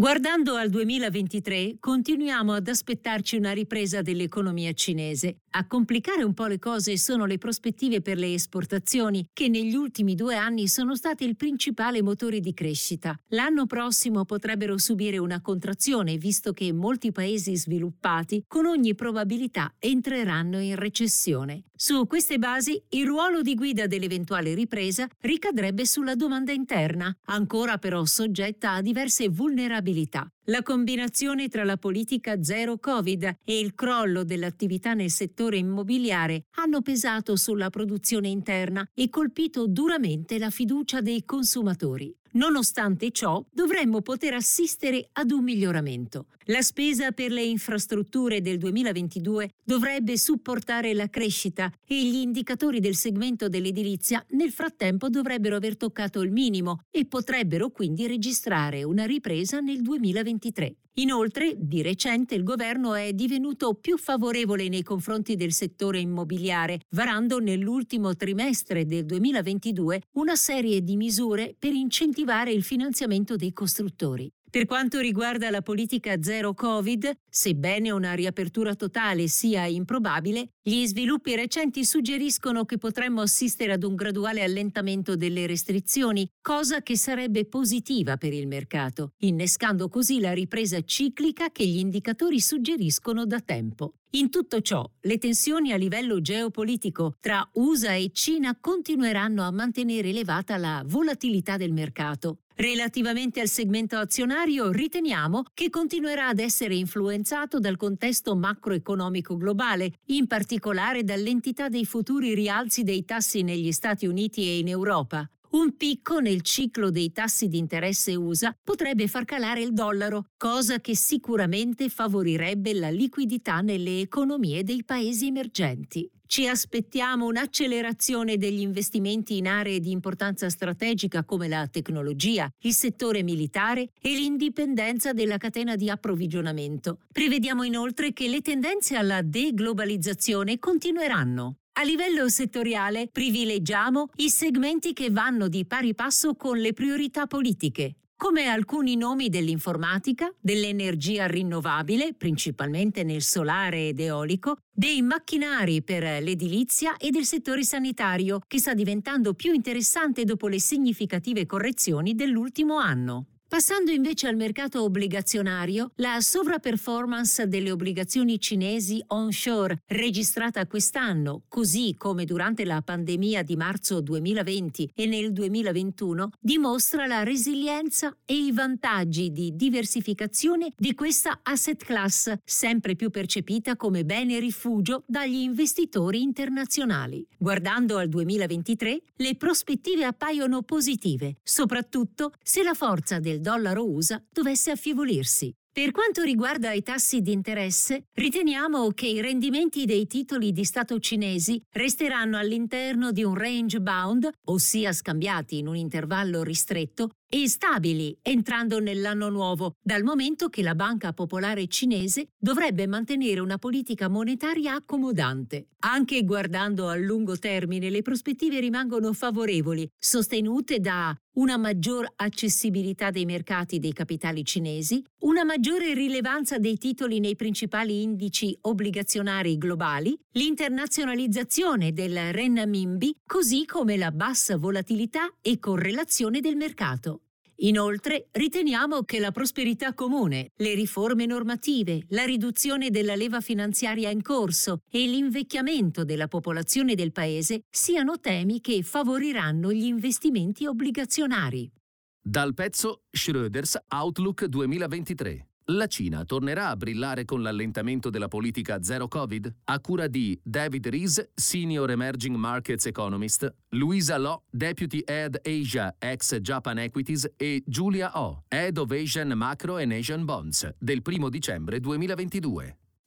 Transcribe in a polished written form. Guardando al 2023, continuiamo ad aspettarci una ripresa dell'economia cinese. A complicare un po' le cose sono le prospettive per le esportazioni, che negli ultimi 2 anni sono state il principale motore di crescita. L'anno prossimo potrebbero subire una contrazione, visto che molti paesi sviluppati con ogni probabilità entreranno in recessione. Su queste basi, il ruolo di guida dell'eventuale ripresa ricadrebbe sulla domanda interna, ancora però soggetta a diverse vulnerabilità. La combinazione tra la politica zero Covid e il crollo dell'attività nel settore immobiliare hanno pesato sulla produzione interna e colpito duramente la fiducia dei consumatori. Nonostante ciò, dovremmo poter assistere ad un miglioramento. La spesa per le infrastrutture del 2022 dovrebbe supportare la crescita e gli indicatori del segmento dell'edilizia nel frattempo dovrebbero aver toccato il minimo e potrebbero quindi registrare una ripresa nel 2023. Inoltre, di recente il governo è divenuto più favorevole nei confronti del settore immobiliare, varando nell'ultimo trimestre del 2022 una serie di misure per incentivare il finanziamento dei costruttori. Per quanto riguarda la politica zero Covid, sebbene una riapertura totale sia improbabile, gli sviluppi recenti suggeriscono che potremmo assistere ad un graduale allentamento delle restrizioni, cosa che sarebbe positiva per il mercato, innescando così la ripresa ciclica che gli indicatori suggeriscono da tempo. In tutto ciò, le tensioni a livello geopolitico tra USA e Cina continueranno a mantenere elevata la volatilità del mercato. Relativamente al segmento azionario, riteniamo che continuerà ad essere influenzato dal contesto macroeconomico globale, in particolare dall'entità dei futuri rialzi dei tassi negli Stati Uniti e in Europa. Un picco nel ciclo dei tassi di interesse USA potrebbe far calare il dollaro, cosa che sicuramente favorirebbe la liquidità nelle economie dei paesi emergenti. Ci aspettiamo un'accelerazione degli investimenti in aree di importanza strategica come la tecnologia, il settore militare e l'indipendenza della catena di approvvigionamento. Prevediamo inoltre che le tendenze alla deglobalizzazione continueranno. A livello settoriale privilegiamo i segmenti che vanno di pari passo con le priorità politiche, come alcuni nomi dell'informatica, dell'energia rinnovabile, principalmente nel solare ed eolico, dei macchinari per l'edilizia e del settore sanitario, che sta diventando più interessante dopo le significative correzioni dell'ultimo anno. Passando invece al mercato obbligazionario, la sovraperformance delle obbligazioni cinesi onshore registrata quest'anno, così come durante la pandemia di marzo 2020 e nel 2021, dimostra la resilienza e i vantaggi di diversificazione di questa asset class, sempre più percepita come bene rifugio dagli investitori internazionali. Guardando al 2023, le prospettive appaiono positive, soprattutto se la forza del dollaro USA dovesse affievolirsi. Per quanto riguarda i tassi di interesse, riteniamo che i rendimenti dei titoli di Stato cinesi resteranno all'interno di un range bound, ossia scambiati in un intervallo ristretto, e stabili entrando nell'anno nuovo, dal momento che la Banca Popolare Cinese dovrebbe mantenere una politica monetaria accomodante. Anche guardando a lungo termine, le prospettive rimangono favorevoli, sostenute da una maggior accessibilità dei mercati dei capitali cinesi, una maggiore rilevanza dei titoli nei principali indici obbligazionari globali, l'internazionalizzazione del Renminbi, così come la bassa volatilità e correlazione del mercato. Inoltre, riteniamo che la prosperità comune, le riforme normative, la riduzione della leva finanziaria in corso e l'invecchiamento della popolazione del paese siano temi che favoriranno gli investimenti obbligazionari. Dal pezzo Schroders Outlook 2023. La Cina tornerà a brillare con l'allentamento della politica zero Covid? A cura di David Rees, Senior Emerging Markets Economist, Louisa Lo, Deputy Head Asia ex Japan Equities e Julia Ho, Head of Asian Macro and Asian Bonds, del 1 dicembre 2022.